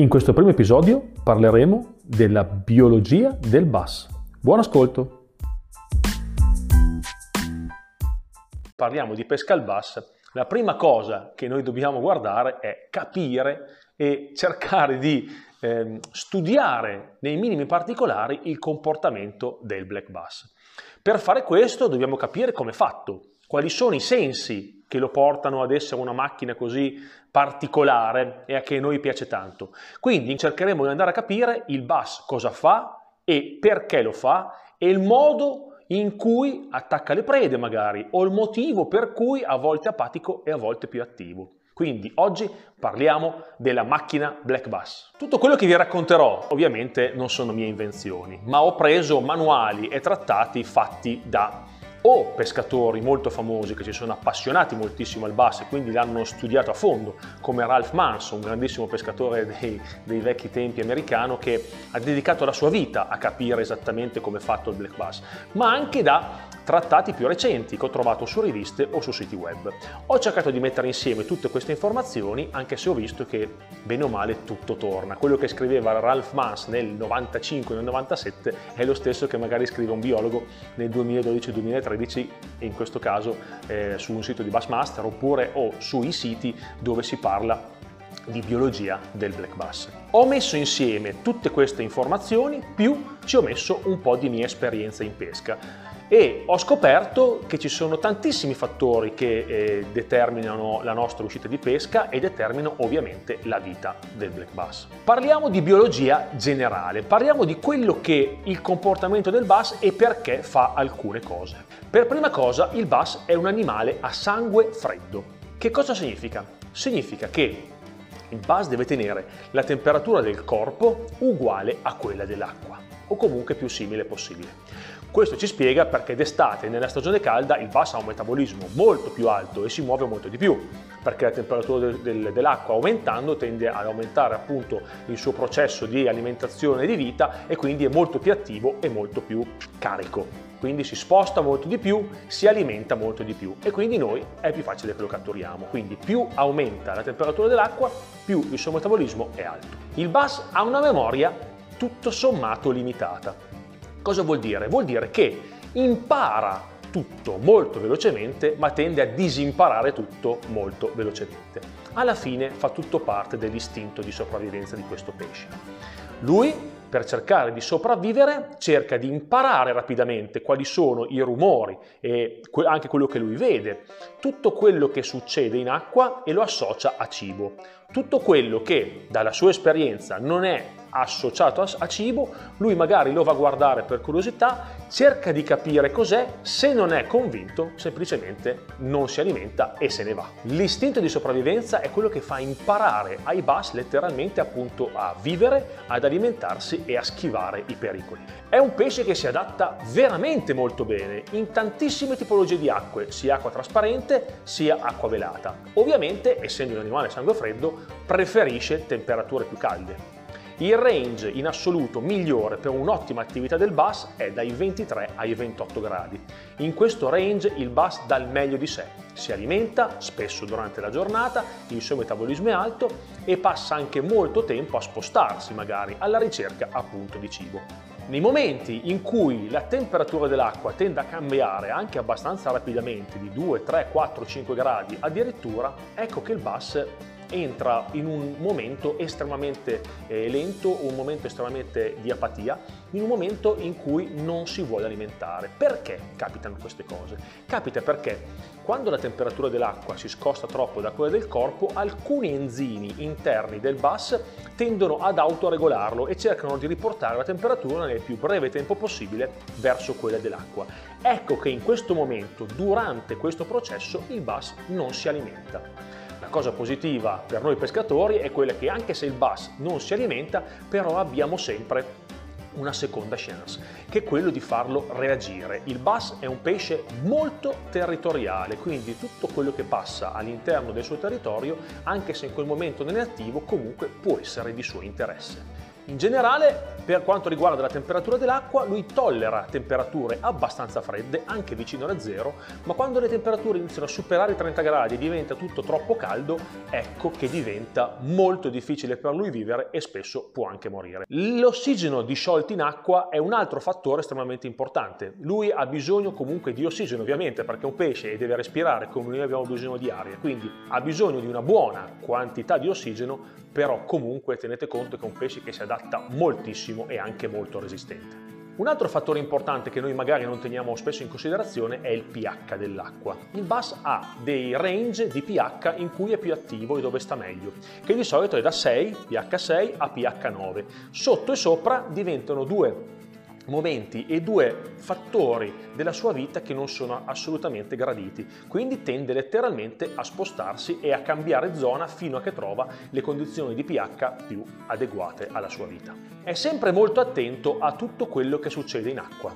In questo primo episodio parleremo della biologia del bass. Buon ascolto! Parliamo di pesca al bass. La prima cosa che noi dobbiamo guardare è capire e cercare di studiare nei minimi particolari il comportamento del black bass. Per fare questo dobbiamo capire come è fatto, quali sono i sensi che lo portano ad essere una macchina così particolare e a che noi piace tanto. Quindi cercheremo di andare a capire il bass cosa fa e perché lo fa e il modo in cui attacca le prede magari, o il motivo per cui a volte è apatico e a volte più attivo. Quindi oggi parliamo della macchina black bass. Tutto quello che vi racconterò ovviamente non sono mie invenzioni, ma ho preso manuali e trattati fatti da o pescatori molto famosi che si sono appassionati moltissimo al bass e quindi l'hanno studiato a fondo, come Ralph Manson, un grandissimo pescatore dei vecchi tempi americano che ha dedicato la sua vita a capire esattamente come è fatto il black bass, ma anche da trattati più recenti che ho trovato su riviste o su siti web. Ho cercato di mettere insieme tutte queste informazioni, anche se ho visto che bene o male tutto torna. Quello che scriveva Ralph Manson nel 95 e nel 97 è lo stesso che magari scrive un biologo nel 2012-2013, in questo caso su un sito di Bassmaster oppure sui siti dove si parla di biologia del black bass. Ho messo insieme tutte queste informazioni, più ci ho messo un po' di mia esperienza in pesca. E ho scoperto che ci sono tantissimi fattori che determinano la nostra uscita di pesca e determinano ovviamente la vita del black bass. Parliamo di biologia generale, parliamo di quello che è il comportamento del bass e perché fa alcune cose. Per prima cosa, il bass è un animale a sangue freddo. Che cosa significa? Significa che il bass deve tenere la temperatura del corpo uguale a quella dell'acqua, o comunque più simile possibile. Questo ci spiega perché d'estate, nella stagione calda, il bass ha un metabolismo molto più alto e si muove molto di più, perché la temperatura dell'acqua aumentando tende ad aumentare appunto il suo processo di alimentazione e di vita e quindi è molto più attivo e molto più carico. Quindi si sposta molto di più, si alimenta molto di più e quindi noi è più facile che lo catturiamo. Quindi più aumenta la temperatura dell'acqua, più il suo metabolismo è alto. Il bass ha una memoria tutto sommato limitata. Cosa vuol dire? Vuol dire che impara tutto molto velocemente, ma tende a disimparare tutto molto velocemente. Alla fine fa tutto parte dell'istinto di sopravvivenza di questo pesce. Lui, per cercare di sopravvivere, cerca di imparare rapidamente quali sono i rumori e anche quello che lui vede, tutto quello che succede in acqua e lo associa a cibo. Tutto quello che, dalla sua esperienza, non è associato a cibo, lui magari lo va a guardare per curiosità, cerca di capire cos'è, se non è convinto semplicemente non si alimenta e se ne va. L'istinto di sopravvivenza è quello che fa imparare ai bass letteralmente appunto a vivere, ad alimentarsi e a schivare i pericoli. È un pesce che si adatta veramente molto bene in tantissime tipologie di acque, sia acqua trasparente sia acqua velata. Ovviamente, essendo un animale a sangue freddo, preferisce temperature più calde. Il range in assoluto migliore per un'ottima attività del bass è dai 23 ai 28 gradi. In questo range il bass dà il meglio di sé, si alimenta spesso durante la giornata, il suo metabolismo è alto e passa anche molto tempo a spostarsi magari alla ricerca appunto di cibo. Nei momenti in cui la temperatura dell'acqua tende a cambiare anche abbastanza rapidamente di 2, 3, 4, 5 gradi addirittura, ecco che il bass entra in un momento estremamente lento, un momento estremamente di apatia, in un momento in cui non si vuole alimentare. Perché capitano queste cose? Capita perché quando la temperatura dell'acqua si scosta troppo da quella del corpo, alcuni enzimi interni del bass tendono ad autoregolarlo e cercano di riportare la temperatura nel più breve tempo possibile verso quella dell'acqua. Ecco che in questo momento, durante questo processo, il bass non si alimenta. La cosa positiva per noi pescatori è quella che anche se il bass non si alimenta, però abbiamo sempre una seconda chance, che è quello di farlo reagire. Il bass è un pesce molto territoriale, quindi tutto quello che passa all'interno del suo territorio, anche se in quel momento non è attivo, comunque può essere di suo interesse. In generale, per quanto riguarda la temperatura dell'acqua, lui tollera temperature abbastanza fredde, anche vicino alla zero, ma quando le temperature iniziano a superare i 30 gradi e diventa tutto troppo caldo, ecco che diventa molto difficile per lui vivere e spesso può anche morire. L'ossigeno disciolto in acqua è un altro fattore estremamente importante. Lui ha bisogno comunque di ossigeno, ovviamente, perché è un pesce e deve respirare come noi abbiamo bisogno di aria, quindi ha bisogno di una buona quantità di ossigeno, però comunque tenete conto che è un pesce che si adatta moltissimo e anche molto resistente. Un altro fattore importante che noi magari non teniamo spesso in considerazione è il pH dell'acqua. Il bass ha dei range di pH in cui è più attivo e dove sta meglio, che di solito è da 6, pH 6 a pH 9. Sotto e sopra diventano due momenti e due fattori della sua vita che non sono assolutamente graditi, quindi tende letteralmente a spostarsi e a cambiare zona fino a che trova le condizioni di pH più adeguate alla sua vita. È sempre molto attento a tutto quello che succede in acqua.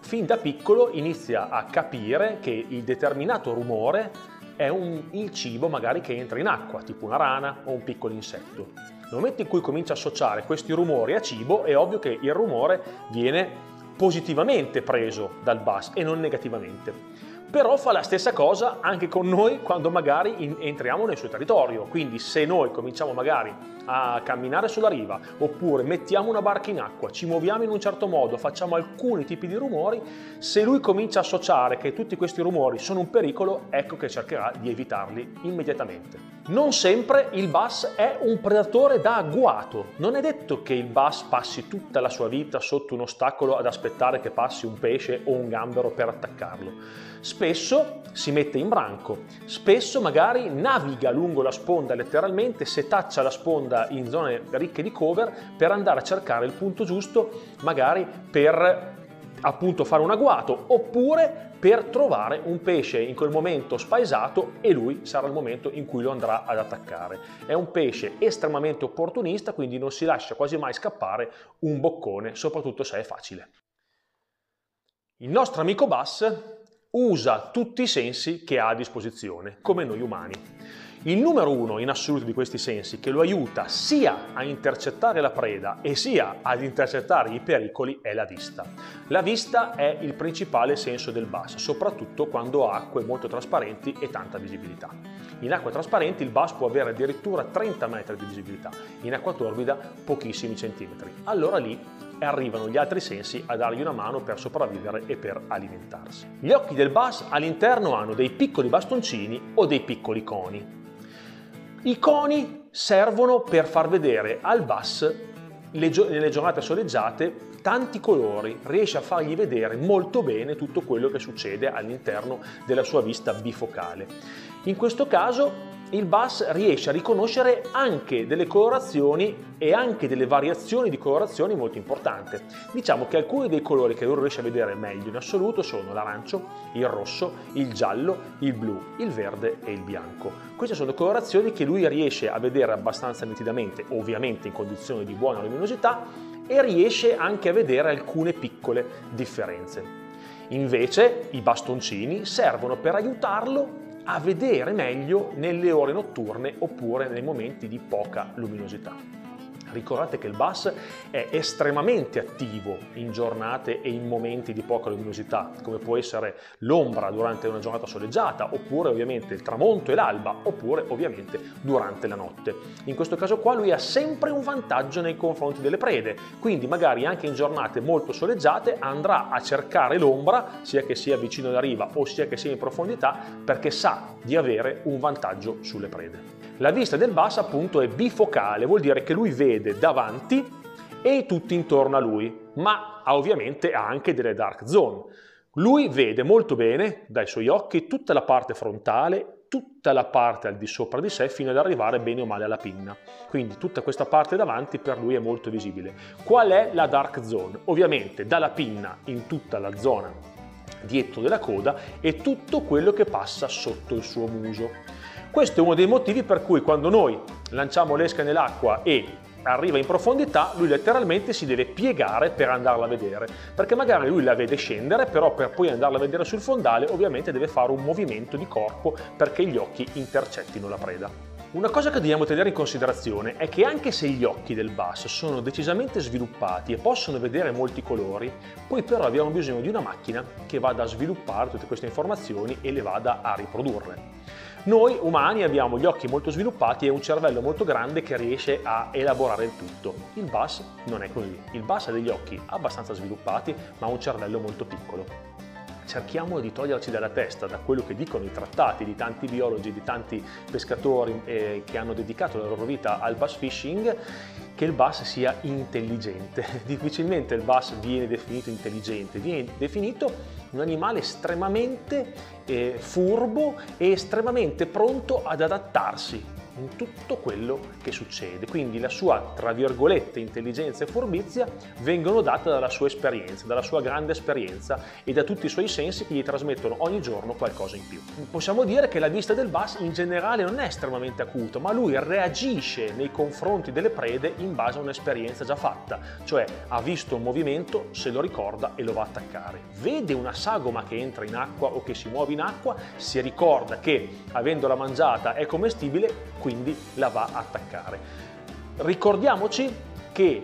Fin da piccolo inizia a capire che il determinato rumore è il cibo magari che entra in acqua, tipo una rana o un piccolo insetto. Nel momento in cui comincia a associare questi rumori a cibo, è ovvio che il rumore viene positivamente preso dal bass e non negativamente. Però fa la stessa cosa anche con noi quando magari entriamo nel suo territorio, quindi se noi cominciamo magari a camminare sulla riva oppure mettiamo una barca in acqua, ci muoviamo in un certo modo, facciamo alcuni tipi di rumori, se lui comincia a associare che tutti questi rumori sono un pericolo, ecco che cercherà di evitarli immediatamente. Non sempre il bass è un predatore da agguato, non è detto che il bass passi tutta la sua vita sotto un ostacolo ad aspettare che passi un pesce o un gambero per attaccarlo. Spesso si mette in branco, spesso magari naviga lungo la sponda letteralmente, setaccia la sponda in zone ricche di cover per andare a cercare il punto giusto, magari per appunto fare un agguato oppure per trovare un pesce in quel momento spaesato e lui sarà il momento in cui lo andrà ad attaccare. È un pesce estremamente opportunista, quindi non si lascia quasi mai scappare un boccone, soprattutto se è facile. Il nostro amico bass usa tutti i sensi che ha a disposizione, come noi umani. Il numero uno in assoluto di questi sensi, che lo aiuta sia a intercettare la preda e sia ad intercettare i pericoli, è la vista. La vista è il principale senso del bass, soprattutto quando ha acque molto trasparenti e tanta visibilità. In acque trasparenti il bass può avere addirittura 30 metri di visibilità, in acqua torbida pochissimi centimetri. Allora lì arrivano gli altri sensi a dargli una mano per sopravvivere e per alimentarsi. Gli occhi del bass all'interno hanno dei piccoli bastoncini o dei piccoli coni. I coni servono per far vedere al bass nelle giornate soleggiate tanti colori, riesce a fargli vedere molto bene tutto quello che succede all'interno della sua vista bifocale. In questo caso il bass riesce a riconoscere anche delle colorazioni e anche delle variazioni di colorazioni molto importanti. Diciamo che alcuni dei colori che lui riesce a vedere meglio in assoluto sono l'arancio, il rosso, il giallo, il blu, il verde e il bianco. Queste sono colorazioni che lui riesce a vedere abbastanza nitidamente, ovviamente in condizioni di buona luminosità, e riesce anche a vedere alcune piccole differenze. Invece i bastoncini servono per aiutarlo a vedere meglio nelle ore notturne oppure nei momenti di poca luminosità. Ricordate che il bass è estremamente attivo in giornate e in momenti di poca luminosità, come può essere l'ombra durante una giornata soleggiata, oppure ovviamente il tramonto e l'alba, oppure ovviamente durante la notte. In questo caso qua lui ha sempre un vantaggio nei confronti delle prede, quindi magari anche in giornate molto soleggiate andrà a cercare l'ombra, sia che sia vicino alla riva o sia che sia in profondità, perché sa di avere un vantaggio sulle prede. La vista del bass appunto è bifocale, vuol dire che lui vede davanti e tutti intorno a lui, ma ovviamente ha anche delle dark zone. Lui vede molto bene dai suoi occhi tutta la parte frontale, tutta la parte al di sopra di sé fino ad arrivare bene o male alla pinna. Quindi tutta questa parte davanti per lui è molto visibile. Qual è la dark zone? Ovviamente dalla pinna in tutta la zona dietro della coda e tutto quello che passa sotto il suo muso. Questo è uno dei motivi per cui quando noi lanciamo l'esca nell'acqua e arriva in profondità, lui letteralmente si deve piegare per andarla a vedere, perché magari lui la vede scendere, però per poi andarla a vedere sul fondale ovviamente deve fare un movimento di corpo perché gli occhi intercettino la preda. Una cosa che dobbiamo tenere in considerazione è che anche se gli occhi del bass sono decisamente sviluppati e possono vedere molti colori, poi però abbiamo bisogno di una macchina che vada a sviluppare tutte queste informazioni e le vada a riprodurre. Noi umani abbiamo gli occhi molto sviluppati e un cervello molto grande che riesce a elaborare il tutto. Il bass non è così. Il bass ha degli occhi abbastanza sviluppati ma un cervello molto piccolo. Cerchiamo di toglierci dalla testa, da quello che dicono i trattati di tanti biologi, di tanti pescatori che hanno dedicato la loro vita al bass fishing, che il bass sia intelligente. Difficilmente il bass viene definito intelligente, viene definito un animale estremamente furbo e estremamente pronto ad adattarsi in tutto quello che succede. Quindi la sua, tra virgolette, intelligenza e furbizia vengono date dalla sua esperienza, dalla sua grande esperienza e da tutti i suoi sensi che gli trasmettono ogni giorno qualcosa in più. Possiamo dire che la vista del bass in generale non è estremamente acuta, ma lui reagisce nei confronti delle prede in base a un'esperienza già fatta, cioè ha visto un movimento, se lo ricorda e lo va a attaccare. Vede una sagoma che entra in acqua o che si muove in acqua, si ricorda che avendola mangiata è commestibile, quindi la va a attaccare. Ricordiamoci che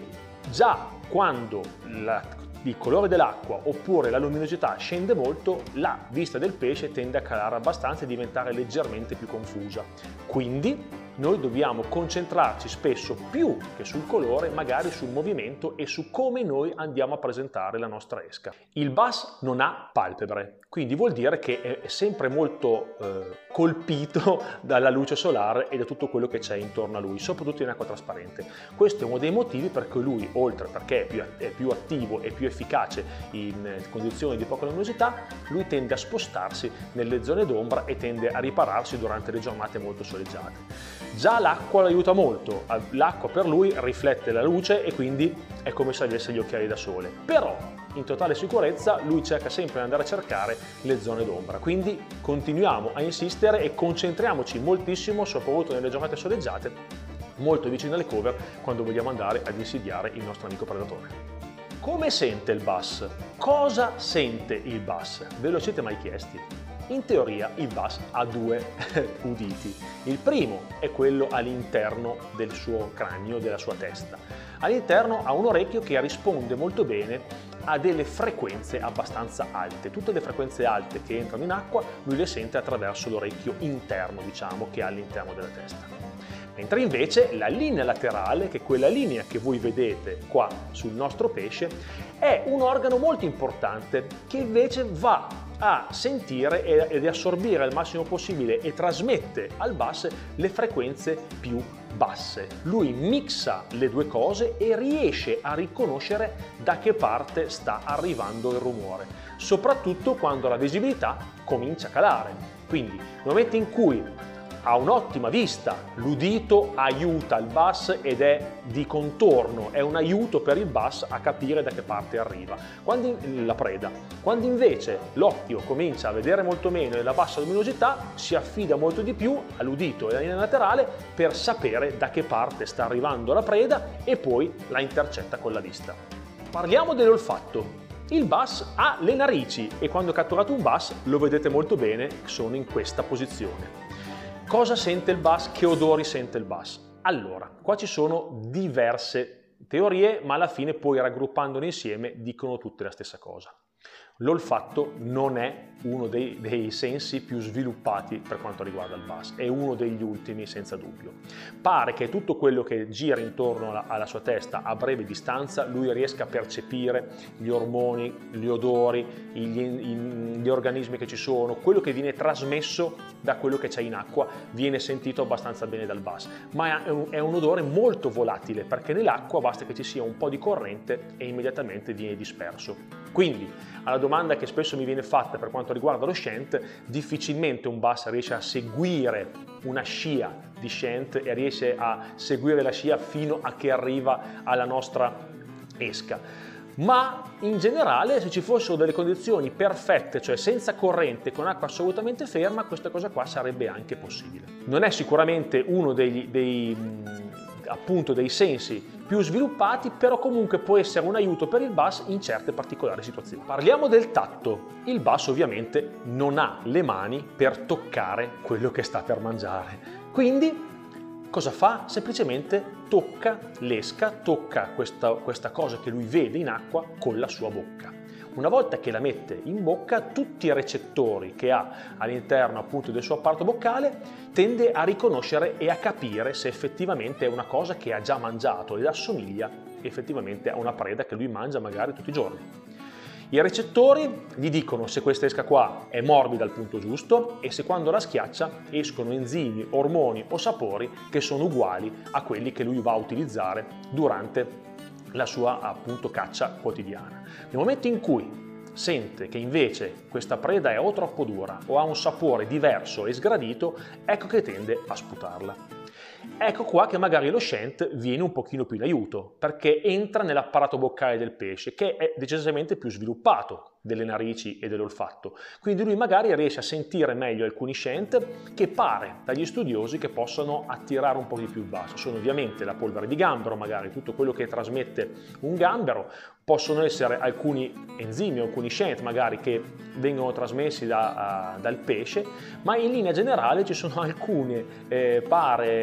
già quando il colore dell'acqua oppure la luminosità scende molto, la vista del pesce tende a calare abbastanza e diventare leggermente più confusa. Quindi noi dobbiamo concentrarci spesso più che sul colore, magari sul movimento e su come noi andiamo a presentare la nostra esca. Il bass non ha palpebre, quindi vuol dire che è sempre molto colpito dalla luce solare e da tutto quello che c'è intorno a lui, soprattutto in acqua trasparente. Questo è uno dei motivi per cui lui, oltre perché è più attivo e più efficace in condizioni di poca luminosità, lui tende a spostarsi nelle zone d'ombra e tende a ripararsi durante le giornate molto soleggiate. Già l'acqua l'aiuta molto, l'acqua per lui riflette la luce e quindi è come se avesse gli occhiali da sole, però in totale sicurezza lui cerca sempre di andare a cercare le zone d'ombra, quindi continuiamo a insistere e concentriamoci moltissimo, soprattutto nelle giornate soleggiate, molto vicino alle cover quando vogliamo andare ad insidiare il nostro amico predatore. Come sente il bass? Cosa sente il bass? Ve lo siete mai chiesti? In teoria il bass ha due uditi. Il primo è quello all'interno del suo cranio, della sua testa. All'interno ha un orecchio che risponde molto bene a delle frequenze abbastanza alte. Tutte le frequenze alte che entrano in acqua lui le sente attraverso l'orecchio interno, diciamo, che ha all'interno della testa. Mentre invece la linea laterale, che è quella linea che voi vedete qua sul nostro pesce, è un organo molto importante che invece va a sentire ed assorbire al massimo possibile e trasmette al bass le frequenze più basse. Lui mixa le due cose e riesce a riconoscere da che parte sta arrivando il rumore, soprattutto quando la visibilità comincia a calare. Quindi nel momento in cui ha un'ottima vista, l'udito aiuta il bass ed è di contorno, è un aiuto per il bass a capire da che parte arriva la preda. Quando invece l'occhio comincia a vedere molto meno e la bassa luminosità, si affida molto di più all'udito e alla linea laterale per sapere da che parte sta arrivando la preda e poi la intercetta con la vista. Parliamo dell'olfatto. Il bass ha le narici e quando catturate un bass lo vedete molto bene, sono in questa posizione. Cosa sente il bass? Che odori sente il bass? Allora, qua ci sono diverse teorie, ma alla fine poi raggruppandone insieme dicono tutte la stessa cosa. L'olfatto non è uno dei sensi più sviluppati per quanto riguarda il bass, è uno degli ultimi senza dubbio. Pare che tutto quello che gira intorno alla sua testa a breve distanza lui riesca a percepire gli ormoni, gli odori, gli organismi che ci sono, quello che viene trasmesso da quello che c'è in acqua viene sentito abbastanza bene dal bass, ma è un odore molto volatile perché nell'acqua basta che ci sia un po' di corrente e immediatamente viene disperso. Quindi alla domanda che spesso mi viene fatta per quanto riguarda lo scent, difficilmente un bass riesce a seguire una scia di scent e riesce a seguire la scia fino a che arriva alla nostra esca. Ma in generale se ci fossero delle condizioni perfette, cioè senza corrente, con acqua assolutamente ferma, questa cosa qua sarebbe anche possibile. Non è sicuramente uno dei sensi più sviluppati, però comunque può essere un aiuto per il bass in certe particolari situazioni. Parliamo del tatto. Il bass ovviamente non ha le mani per toccare quello che sta per mangiare, quindi Cosa fa? Semplicemente tocca l'esca, tocca questa cosa che lui vede in acqua con la sua bocca. Una volta che la mette in bocca, tutti i recettori che ha all'interno appunto del suo apparato boccale tende a riconoscere e a capire se effettivamente è una cosa che ha già mangiato ed assomiglia effettivamente a una preda che lui mangia magari tutti i giorni. I recettori gli dicono se questa esca qua è morbida al punto giusto e se quando la schiaccia escono enzimi, ormoni o sapori che sono uguali a quelli che lui va a utilizzare durante la sua appunto caccia quotidiana. Nel momento in cui sente che invece questa preda è o troppo dura o ha un sapore diverso e sgradito, ecco che tende a sputarla. Ecco qua che magari lo scent viene un pochino più in aiuto, perché entra nell'apparato boccale del pesce, che è decisamente più sviluppato delle narici e dell'olfatto. Quindi lui magari riesce a sentire meglio alcuni scent che pare dagli studiosi che possano attirare un po' di più in basso. Sono ovviamente la polvere di gambero, magari tutto quello che trasmette un gambero, possono essere alcuni enzimi, alcuni scent magari che vengono trasmessi dal pesce, ma in linea generale ci sono alcune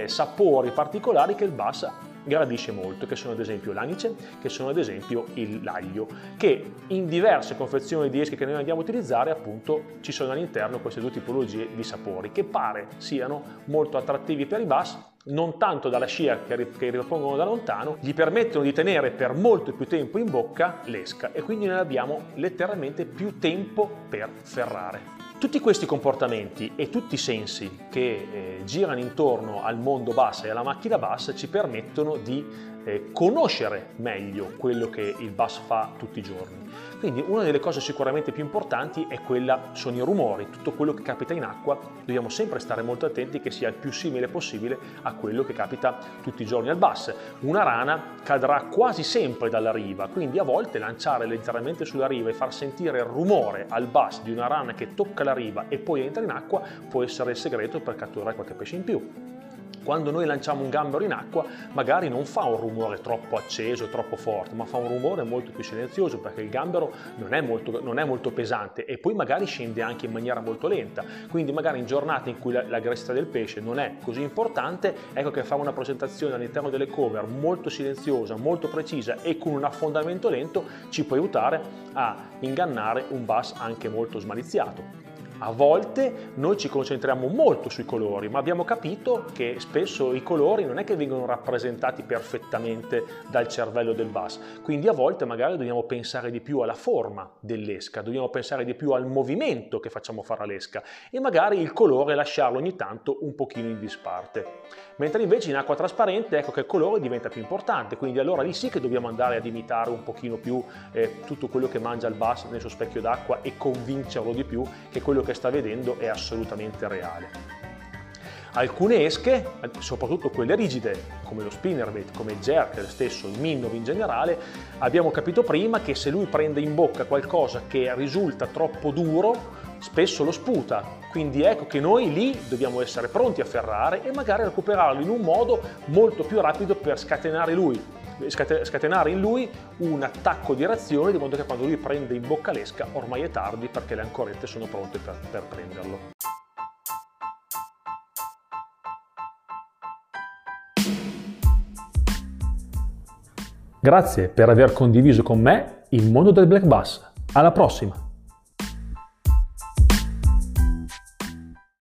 sapori particolari che il Bass gradisce molto, che sono ad esempio l'anice, che sono ad esempio l'aglio, che in diverse confezioni di esche che noi andiamo a utilizzare appunto ci sono all'interno queste due tipologie di sapori che pare siano molto attrattivi per i Bass, non tanto dalla scia che ripropongono da lontano, gli permettono di tenere per molto più tempo in bocca l'esca e quindi noi abbiamo letteralmente più tempo per ferrare. Tutti questi comportamenti e tutti i sensi che girano intorno al mondo Bass e alla macchina Bass ci permettono di conoscere meglio quello che il Bass fa tutti i giorni. Quindi una delle cose sicuramente più importanti è quella, sono i rumori, tutto quello che capita in acqua dobbiamo sempre stare molto attenti che sia il più simile possibile a quello che capita tutti i giorni al Bass. Una rana cadrà quasi sempre dalla riva, quindi a volte lanciare letteralmente sulla riva e far sentire il rumore al Bass di una rana che tocca la riva e poi entra in acqua può essere il segreto per catturare qualche pesce in più. Quando noi lanciamo un gambero in acqua magari non fa un rumore troppo acceso, troppo forte, ma fa un rumore molto più silenzioso perché il gambero non è molto pesante e poi magari scende anche in maniera molto lenta, quindi magari in giornate in cui la gresca del pesce non è così importante, ecco che fa una presentazione all'interno delle cover molto silenziosa, molto precisa e con un affondamento lento ci può aiutare a ingannare un Bass anche molto smaliziato. A volte noi ci concentriamo molto sui colori, ma abbiamo capito che spesso i colori non è che vengono rappresentati perfettamente dal cervello del Bass, quindi a volte magari dobbiamo pensare di più alla forma dell'esca, dobbiamo pensare di più al movimento che facciamo fare all'esca e magari il colore lasciarlo ogni tanto un pochino in disparte. Mentre invece in acqua trasparente ecco che il colore diventa più importante, quindi allora lì sì che dobbiamo andare ad imitare un pochino più tutto quello che mangia il Bass nel suo specchio d'acqua e convincerlo di più che quello che sta vedendo è assolutamente reale. Alcune esche, soprattutto quelle rigide, come lo spinnerbait, come il jerker stesso, il minnow in generale, abbiamo capito prima che se lui prende in bocca qualcosa che risulta troppo duro, spesso lo sputa, quindi ecco che noi lì dobbiamo essere pronti a ferrare e magari recuperarlo in un modo molto più rapido per scatenare in lui un attacco di reazione, di modo che quando lui prende in bocca l'esca ormai è tardi perché le ancorette sono pronte per prenderlo. Grazie per aver condiviso con me il mondo del Black Bass. Alla prossima!